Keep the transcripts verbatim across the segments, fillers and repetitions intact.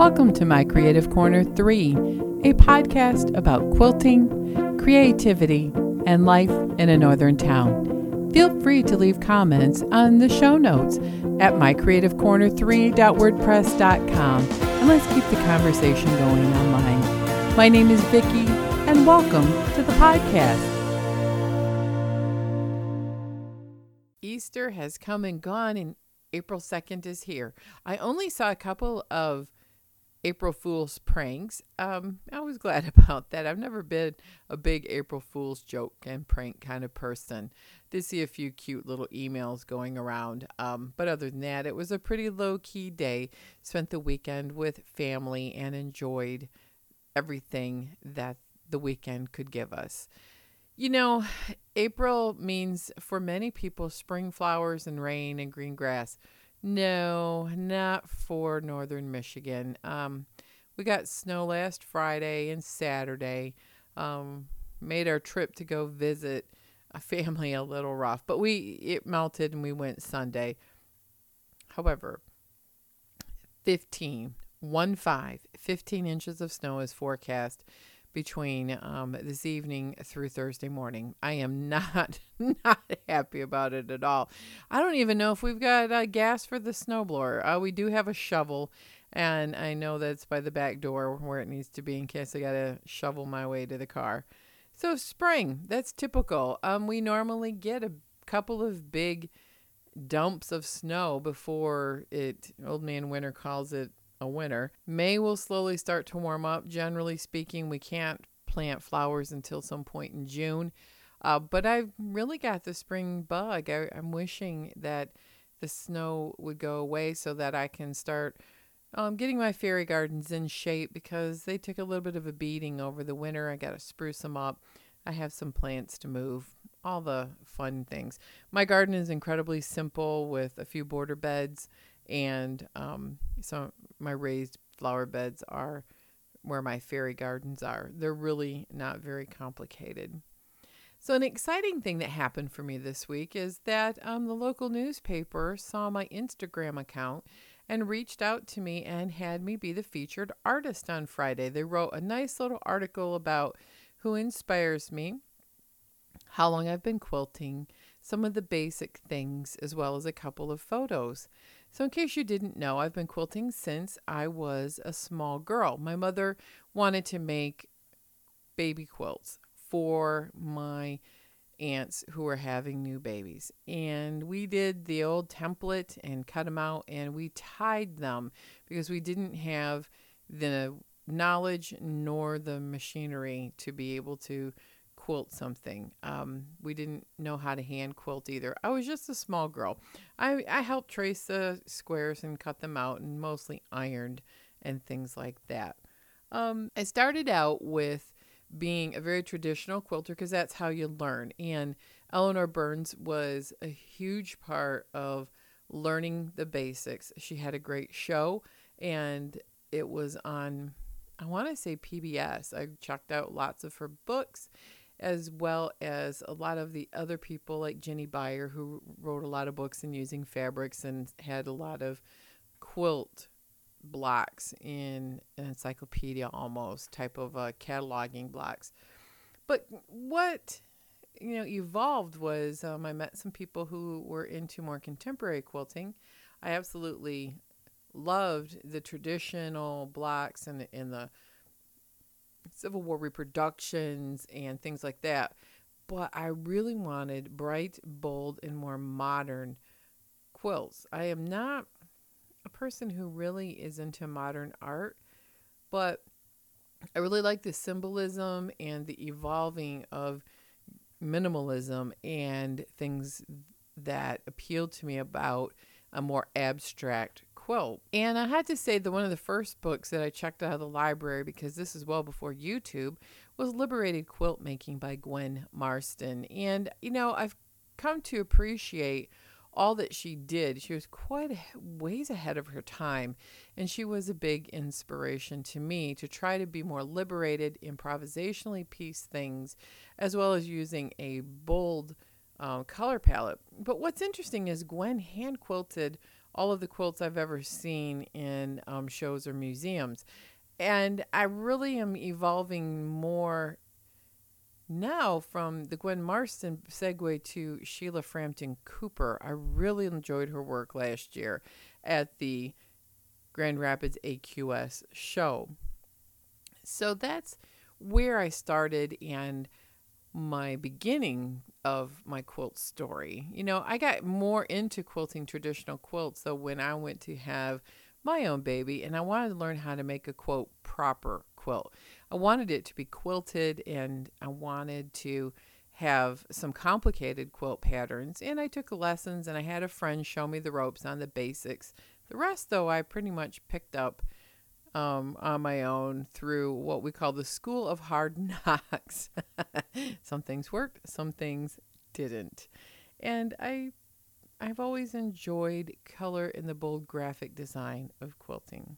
Welcome to My Creative Corner three, a podcast about quilting, creativity, and life in a northern town. Feel free to leave comments on the show notes at my creative corner three dot wordpress dot com, and let's keep the conversation going online. My name is Vicky, and welcome to the podcast. Easter has come and gone, and April second is here. I only saw a couple of April Fool's pranks. Um, I was glad about that. I've never been a big April Fool's joke and prank kind of person. Did see a few cute little emails going around. Um, but other than that, it was a pretty low-key day. Spent the weekend with family and enjoyed everything that the weekend could give us. You know, April means for many people spring flowers and rain and green grass. No, not for northern Michigan. Um, we got snow last Friday and Saturday. Um, made our trip to go visit a family a little rough, but we it melted and we went Sunday. However, fifteen, one five, fifteen inches of snow is forecast between um, this evening through Thursday morning. I am not, not happy about it at all. I don't even know if we've got uh, gas for the snowblower. Uh, we do have a shovel, and I know that's by the back door where it needs to be in case I got to shovel my way to the car. So spring, that's typical. Um, we normally get a couple of big dumps of snow before it, old man winter calls it, a winter. May will slowly start to warm up. Generally speaking, we can't plant flowers until some point in June. Uh, but I've really got the spring bug. I, I'm wishing that the snow would go away so that I can start um, getting my fairy gardens in shape, because they took a little bit of a beating over the winter. I got to spruce them up. I have some plants to move, all the fun things. My garden is incredibly simple with a few border beds. And um, so my raised flower beds are where my fairy gardens are. They're really not very complicated. So an exciting thing that happened for me this week is that um, the local newspaper saw my Instagram account and reached out to me and had me be the featured artist on Friday. They wrote a nice little article about who inspires me, how long I've been quilting, some of the basic things, as well as a couple of photos. So in case you didn't know, I've been quilting since I was a small girl. My mother wanted to make baby quilts for my aunts who were having new babies. And we did the old template and cut them out, and we tied them because we didn't have the knowledge nor the machinery to be able to quilt something. Um, we didn't know how to hand quilt either. I was just a small girl. I, I helped trace the squares and cut them out, and mostly ironed and things like that. Um, I started out with being a very traditional quilter because that's how you learn. And Eleanor Burns was a huge part of learning the basics. She had a great show, and it was on, I want to say P B S. I checked out lots of her books, as well as a lot of the other people like Jenny Beyer, who wrote a lot of books and using fabrics and had a lot of quilt blocks in an encyclopedia almost type of uh, cataloging blocks. But what you know evolved was um, I met some people who were into more contemporary quilting. I absolutely loved the traditional blocks and, and the Civil War reproductions and things like that. But I really wanted bright, bold, and more modern quilts. I am not a person who really is into modern art, but I really like the symbolism and the evolving of minimalism and things that appealed to me about a more abstract quilt. And I had to say that one of the first books that I checked out of the library, because this is well before YouTube, was Liberated Quilt Making by Gwen Marston. And, you know, I've come to appreciate all that she did. She was quite ways ahead of her time, and she was a big inspiration to me to try to be more liberated, improvisationally piece things, as well as using a bold um, color palette. But what's interesting is Gwen hand quilted all of the quilts I've ever seen in um, shows or museums. And I really am evolving more now from the Gwen Marston segue to Sheila Frampton Cooper. I really enjoyed her work last year at the Grand Rapids A Q S show. So that's where I started and my beginning of my quilt story. You know, I got more into quilting traditional quilts, though, when I went to have my own baby, and I wanted to learn how to make a, quote, proper quilt. I wanted it to be quilted, and I wanted to have some complicated quilt patterns, and I took lessons, and I had a friend show me the ropes on the basics. The rest, though, I pretty much picked up um, on my own through what we call the School of Hard Knocks. Some things worked, some things didn't. And I, I've always enjoyed color and the bold graphic design of quilting.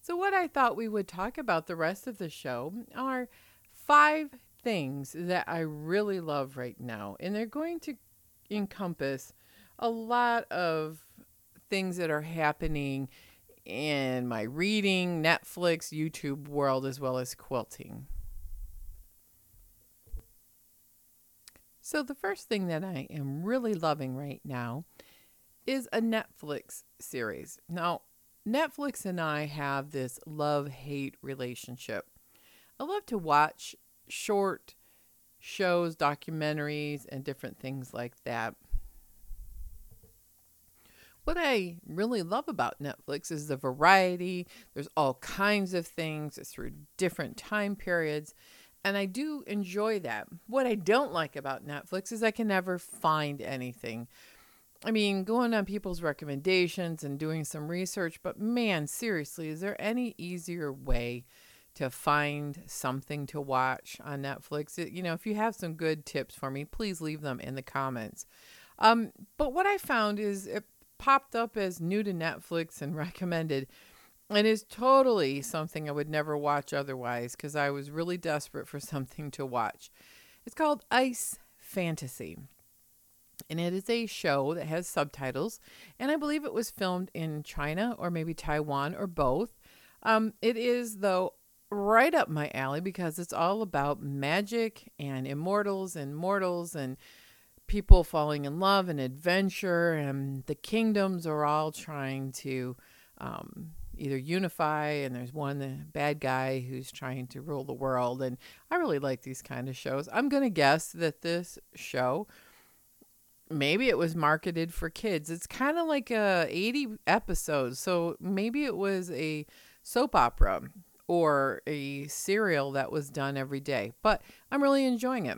So what I thought we would talk about the rest of the show are five things that I really love right now. And they're going to encompass a lot of things that are happening in my reading, Netflix, YouTube world, as well as quilting. So the first thing that I am really loving right now is a Netflix series. Now, Netflix and I have this love-hate relationship. I love to watch short shows, documentaries, and different things like that. What I really love about Netflix is the variety. There's all kinds of things. It's through different time periods. And I do enjoy that. What I don't like about Netflix is I can never find anything. I mean, going on people's recommendations and doing some research, but man, seriously, is there any easier way to find something to watch on Netflix? It, you know, if you have some good tips for me, please leave them in the comments. Um, but what I found is it popped up as new to Netflix and recommended, and is totally something I would never watch otherwise because I was really desperate for something to watch. It's called Ice Fantasy. And it is a show that has subtitles, and I believe it was filmed in China or maybe Taiwan or both. Um, it is, though, right up my alley because it's all about magic and immortals and mortals and people falling in love and adventure, and the kingdoms are all trying to um, either unify, and there's one bad guy who's trying to rule the world. And I really like these kind of shows. I'm going to guess that this show, maybe it was marketed for kids. It's kind of like a eighty episodes. So maybe it was a soap opera or a serial that was done every day, but I'm really enjoying it.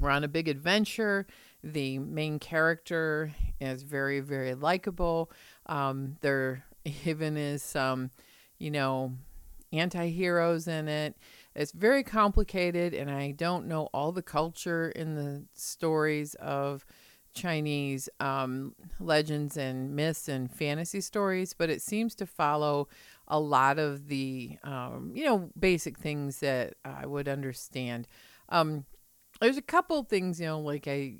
We're on a big adventure. The main character is very, very likable. Um, there even is some, you know, anti-heroes in it. It's very complicated, and I don't know all the culture in the stories of Chinese um, legends and myths and fantasy stories, but it seems to follow a lot of the, um, you know, basic things that I would understand. Um, there's a couple things, you know, like I,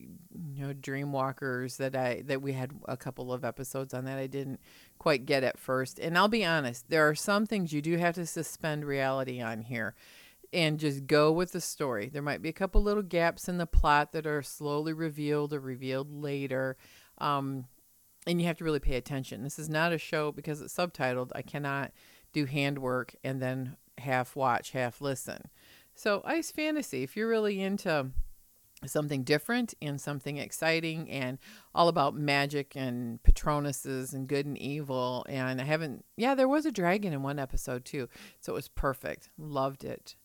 you know, Dreamwalkers that I, that we had a couple of episodes on that I didn't quite get at first. And I'll be honest, there are some things you do have to suspend reality on here and just go with the story. There might be a couple little gaps in the plot that are slowly revealed or revealed later. Um, and you have to really pay attention. This is not a show, because it's subtitled, I cannot do handwork and then half watch, half listen. So Ice Fantasy, if you're really into something different and something exciting and all about magic and patronuses and good and evil. And I haven't, yeah, there was a dragon in one episode too. So it was perfect. Loved it.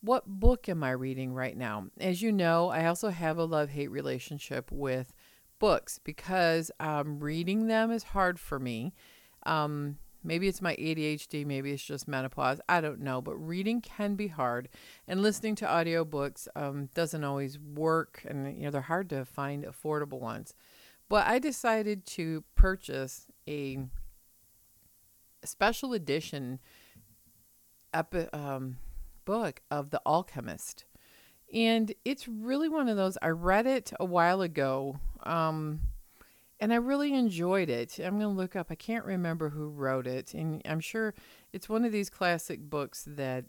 What book am I reading right now? As you know, I also have a love-hate relationship with books because um, reading them is hard for me. Um, maybe it's my A D H D, maybe it's just menopause. I don't know, but reading can be hard, and listening to audiobooks um, doesn't always work, and you know they're hard to find affordable ones. But I decided to purchase a special edition epi- um. book of The Alchemist, and it's really one of those, I read it a while ago um And I really enjoyed it. I'm going to look up. I can't remember who wrote it. And I'm sure it's one of these classic books that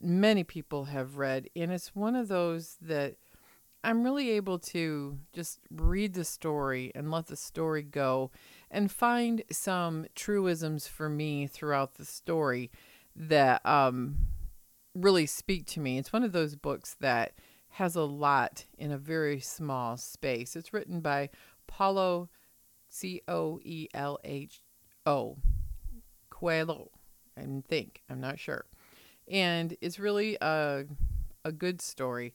many people have read. And it's one of those that I'm really able to just read the story and let the story go and find some truisms for me throughout the story that um, really speak to me. It's one of those books that has a lot in a very small space. It's written by Paulo C O E L H O Coelho, I think. I'm not sure. And it's really a, a good story.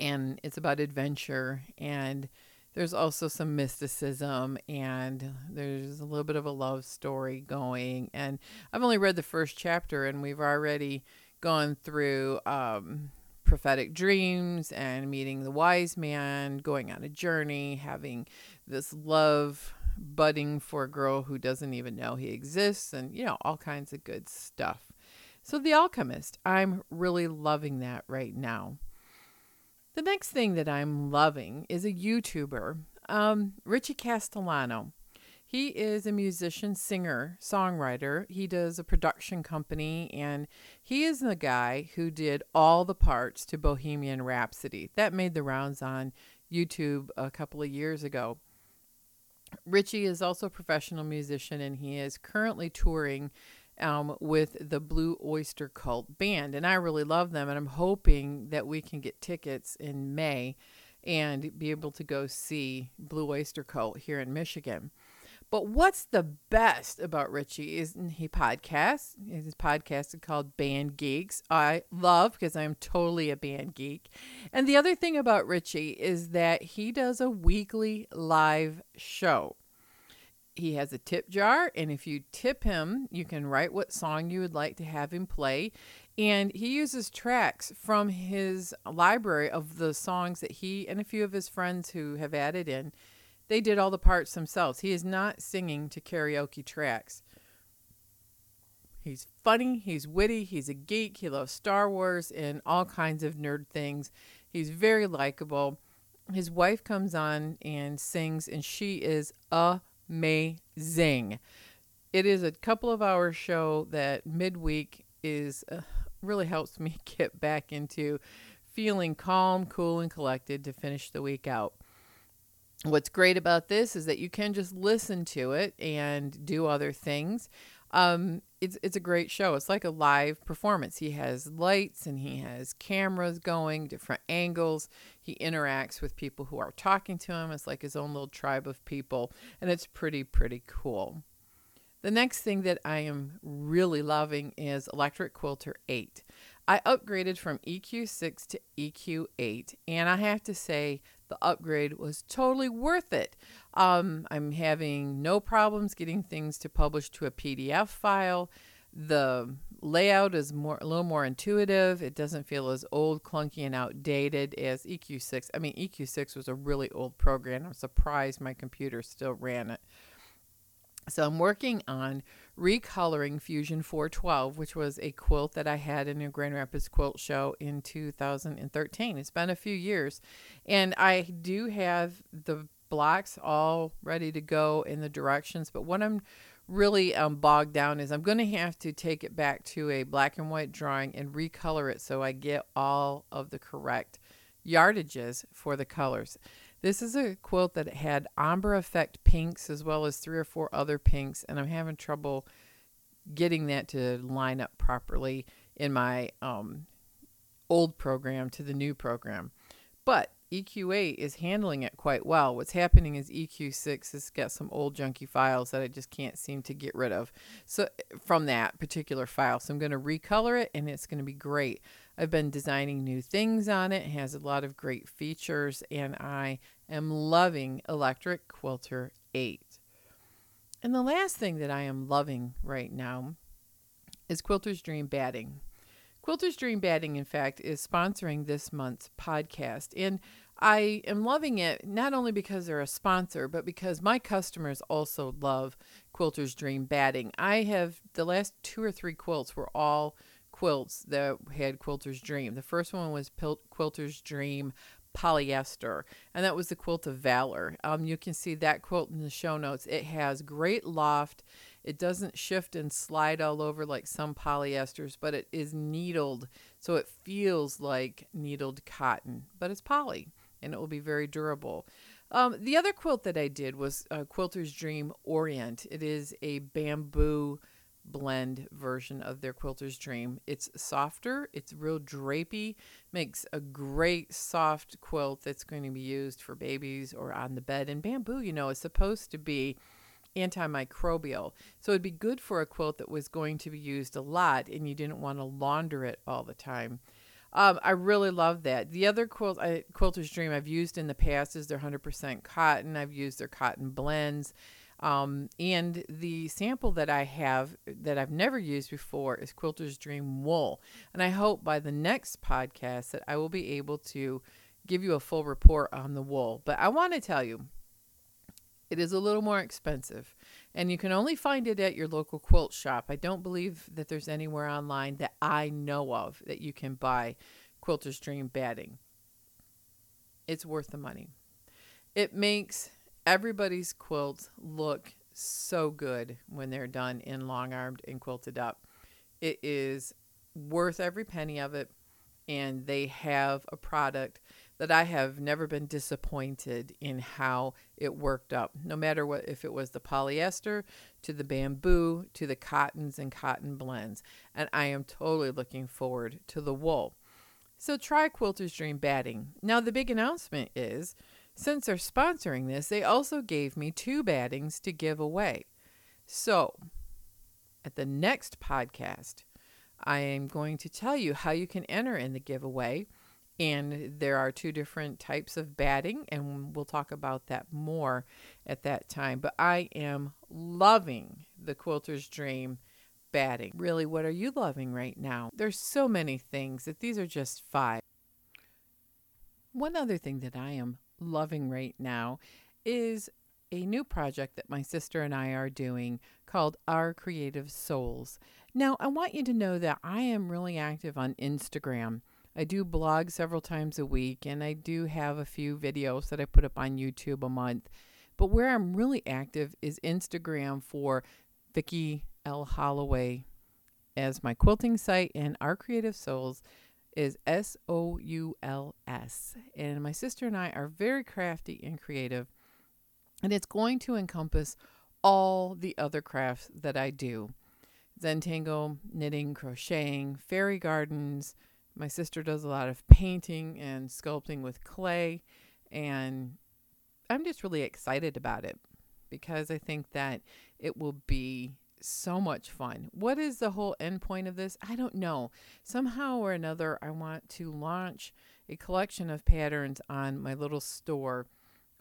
And it's about adventure. And there's also some mysticism. And there's a little bit of a love story going. And I've only read the first chapter. And we've already gone through Um, prophetic dreams and meeting the wise man, going on a journey, having this love budding for a girl who doesn't even know he exists, and you know, all kinds of good stuff. So The Alchemist, I'm really loving that right now. The next thing that I'm loving is a YouTuber, um, Richie Castellano. He is a musician, singer, songwriter. He does a production company, and he is the guy who did all the parts to Bohemian Rhapsody. That made the rounds on YouTube a couple of years ago. Richie is also a professional musician, and he is currently touring um, with the Blue Oyster Cult band, and I really love them, and I'm hoping that we can get tickets in May and be able to go see Blue Oyster Cult here in Michigan. But what's the best about Richie is he podcasts. His podcast is called Band Geeks. I love because I'm totally a band geek. And the other thing about Richie is that he does a weekly live show. He has a tip jar, and if you tip him, you can write what song you would like to have him play. And he uses tracks from his library of the songs that he and a few of his friends who have added in. They did all the parts themselves. He is not singing to karaoke tracks. He's funny. He's witty. He's a geek. He loves Star Wars and all kinds of nerd things. He's very likable. His wife comes on and sings, and she is amazing. It is a couple of hour show that midweek is uh, really helps me get back into feeling calm, cool, and collected to finish the week out. What's great about this is that you can just listen to it and do other things. Um, it's it's a great show. It's like a live performance. He has lights and he has cameras going, different angles. He interacts with people who are talking to him. It's like his own little tribe of people. And it's pretty, pretty cool. The next thing that I am really loving is Electric Quilter eight. I upgraded from E Q six to E Q eight. And I have to say, the upgrade was totally worth it. Um, I'm having no problems getting things to publish to a P D F file. The layout is more a little more intuitive. It doesn't feel as old, clunky, and outdated as E Q six. I mean, E Q six was a really old program. I'm surprised my computer still ran it. So I'm working on recoloring Fusion four twelve, which was a quilt that I had in a Grand Rapids quilt show in two thousand thirteen. It's been a few years, and I do have the blocks all ready to go in the directions. But what I'm really um, bogged down is I'm going to have to take it back to a black and white drawing and recolor it so I get all of the correct yardages for the colors. This is a quilt that had ombre effect pinks as well as three or four other pinks, and I'm having trouble getting that to line up properly in my um, old program to the new program. But E Q eight is handling it quite well. What's happening is E Q six has got some old junky files that I just can't seem to get rid of so from that particular file. So I'm going to recolor it, and it's going to be great. I've been designing new things on it. It has a lot of great features, and I am loving Electric Quilter eight. And the last thing that I am loving right now is Quilter's Dream Batting. Quilter's Dream Batting, in fact, is sponsoring this month's podcast, and I am loving it not only because they're a sponsor, but because my customers also love Quilter's Dream Batting. I have, the last two or three quilts were all quilts that had Quilter's Dream. The first one was Quilter's Dream polyester, and that was the Quilt of Valor. Um, you can see that quilt in the show notes. It has great loft. It doesn't shift and slide all over like some polyesters, but it is needled, so it feels like needled cotton, but it's poly, and it will be very durable. Um, the other quilt that I did was uh, Quilter's Dream Orient. It is a bamboo blend version of their Quilter's Dream. It's softer, it's real drapey, makes a great soft quilt that's going to be used for babies or on the bed. And bamboo, you know, is supposed to be antimicrobial, so it'd be good for a quilt that was going to be used a lot and you didn't want to launder it all the time. Um, I really love that. The other quilt, I, Quilter's Dream I've used in the past is their one hundred percent cotton. I've used their cotton blends. Um, and the sample that I have that I've never used before is Quilter's Dream Wool. And I hope by the next podcast that I will be able to give you a full report on the wool. But I want to tell you, it is a little more expensive. And you can only find it at your local quilt shop. I don't believe that there's anywhere online that I know of that you can buy Quilter's Dream batting. It's worth the money. It makes everybody's quilts look so good when they're done in long-armed and quilted up. It is worth every penny of it, and they have a product that I have never been disappointed in how it worked up, no matter what, if it was the polyester to the bamboo to the cottons and cotton blends. And I am totally looking forward to the wool. So try Quilter's Dream batting. Now, the big announcement is, since they're sponsoring this, they also gave me two battings to give away. So at the next podcast, I am going to tell you how you can enter in the giveaway. And there are two different types of batting, and we'll talk about that more at that time. But I am loving the Quilter's Dream batting. Really, what are you loving right now? There's so many things that these are just five. One other thing that I am loving right now is a new project that my sister and I are doing called Our Creative Souls. Now, I want you to know that I am really active on Instagram. I do blog several times a week, and I do have a few videos that I put up on YouTube a month. But where I'm really active is Instagram for Vicky L. Holloway as my quilting site, and Our Creative Souls is S O U L S. And my sister and I are very crafty and creative, and it's going to encompass all the other crafts that I do. Zentangle, knitting, crocheting, fairy gardens. My sister does a lot of painting and sculpting with clay, and I'm just really excited about it because I think that it will be so much fun. What is the whole end point of this? I don't know. Somehow or another, I want to launch a collection of patterns on my little store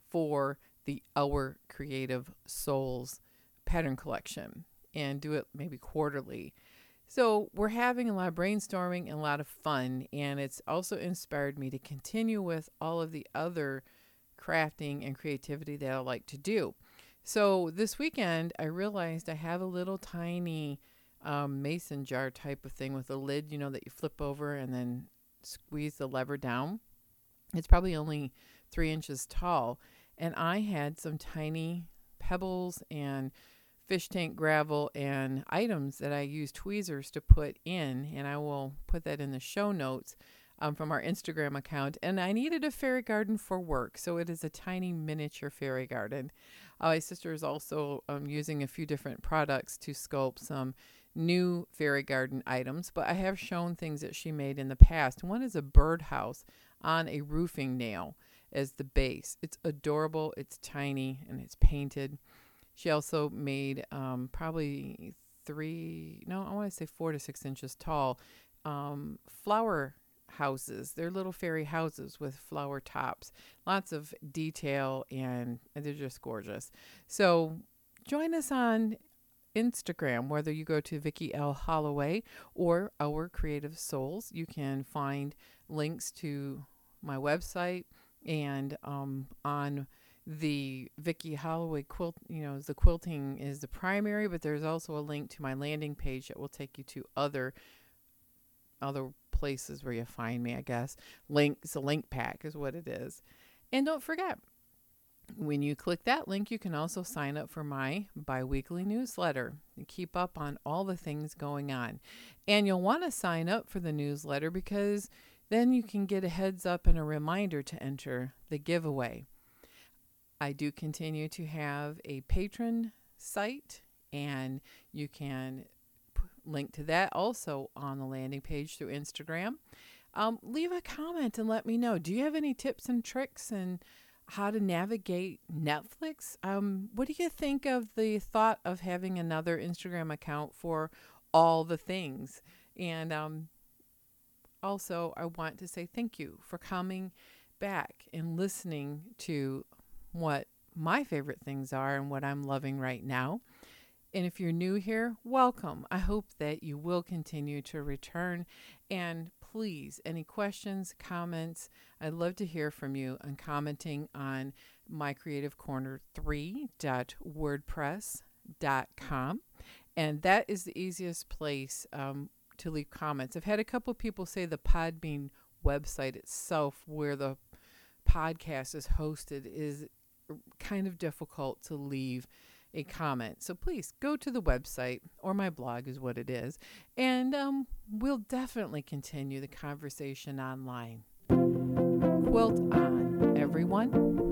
for the Our Creative Souls pattern collection and do it maybe quarterly. So we're having a lot of brainstorming and a lot of fun, and it's also inspired me to continue with all of the other crafting and creativity that I like to do. So this weekend, I realized I have a little tiny um, mason jar type of thing with a lid, you know, that you flip over and then squeeze the lever down. It's probably only three inches tall, and I had some tiny pebbles and fish tank gravel and items that I use tweezers to put in, and I will put that in the show notes um, from our Instagram account. And I needed a fairy garden for work, so it is a tiny miniature fairy garden. Uh, my sister is also um, using a few different products to sculpt some new fairy garden items, but I have shown things that she made in the past. One is a birdhouse on a roofing nail as the base. It's adorable, it's tiny, and it's painted. She also made um, probably three, no, I want to say four to six inches tall um, flower houses. They're little fairy houses with flower tops. Lots of detail, and they're just gorgeous. So join us on Instagram, whether you go to Vicky L. Holloway or Our Creative Souls. You can find links to my website and um, on the Vicky Holloway quilt, you know, the quilting is the primary, but there's also a link to my landing page that will take you to other other places where you find me, I guess. Link, it's a link pack is what it is. And don't forget, when you click that link, you can also sign up for my bi-weekly newsletter and keep up on all the things going on. And you'll want to sign up for the newsletter because then you can get a heads up and a reminder to enter the giveaway. I do continue to have a patron site, and you can link to that also on the landing page through Instagram. Um, leave a comment and let me know. Do you have any tips and tricks and how to navigate Netflix? Um, what do you think of the thought of having another Instagram account for all the things? And um, also, I want to say thank you for coming back and listening to what my favorite things are and what I'm loving right now. And if you're new here, welcome. I hope that you will continue to return. And please, any questions, comments, I'd love to hear from you on commenting on my creative corner three dot wordpress dot com. And that is the easiest place um, to leave comments. I've had a couple of people say the Podbean website itself, where the podcast is hosted, is kind of difficult to leave a comment. So please go to the website, or my blog is what it is, and um, we'll definitely continue the conversation online. Quilt on, everyone.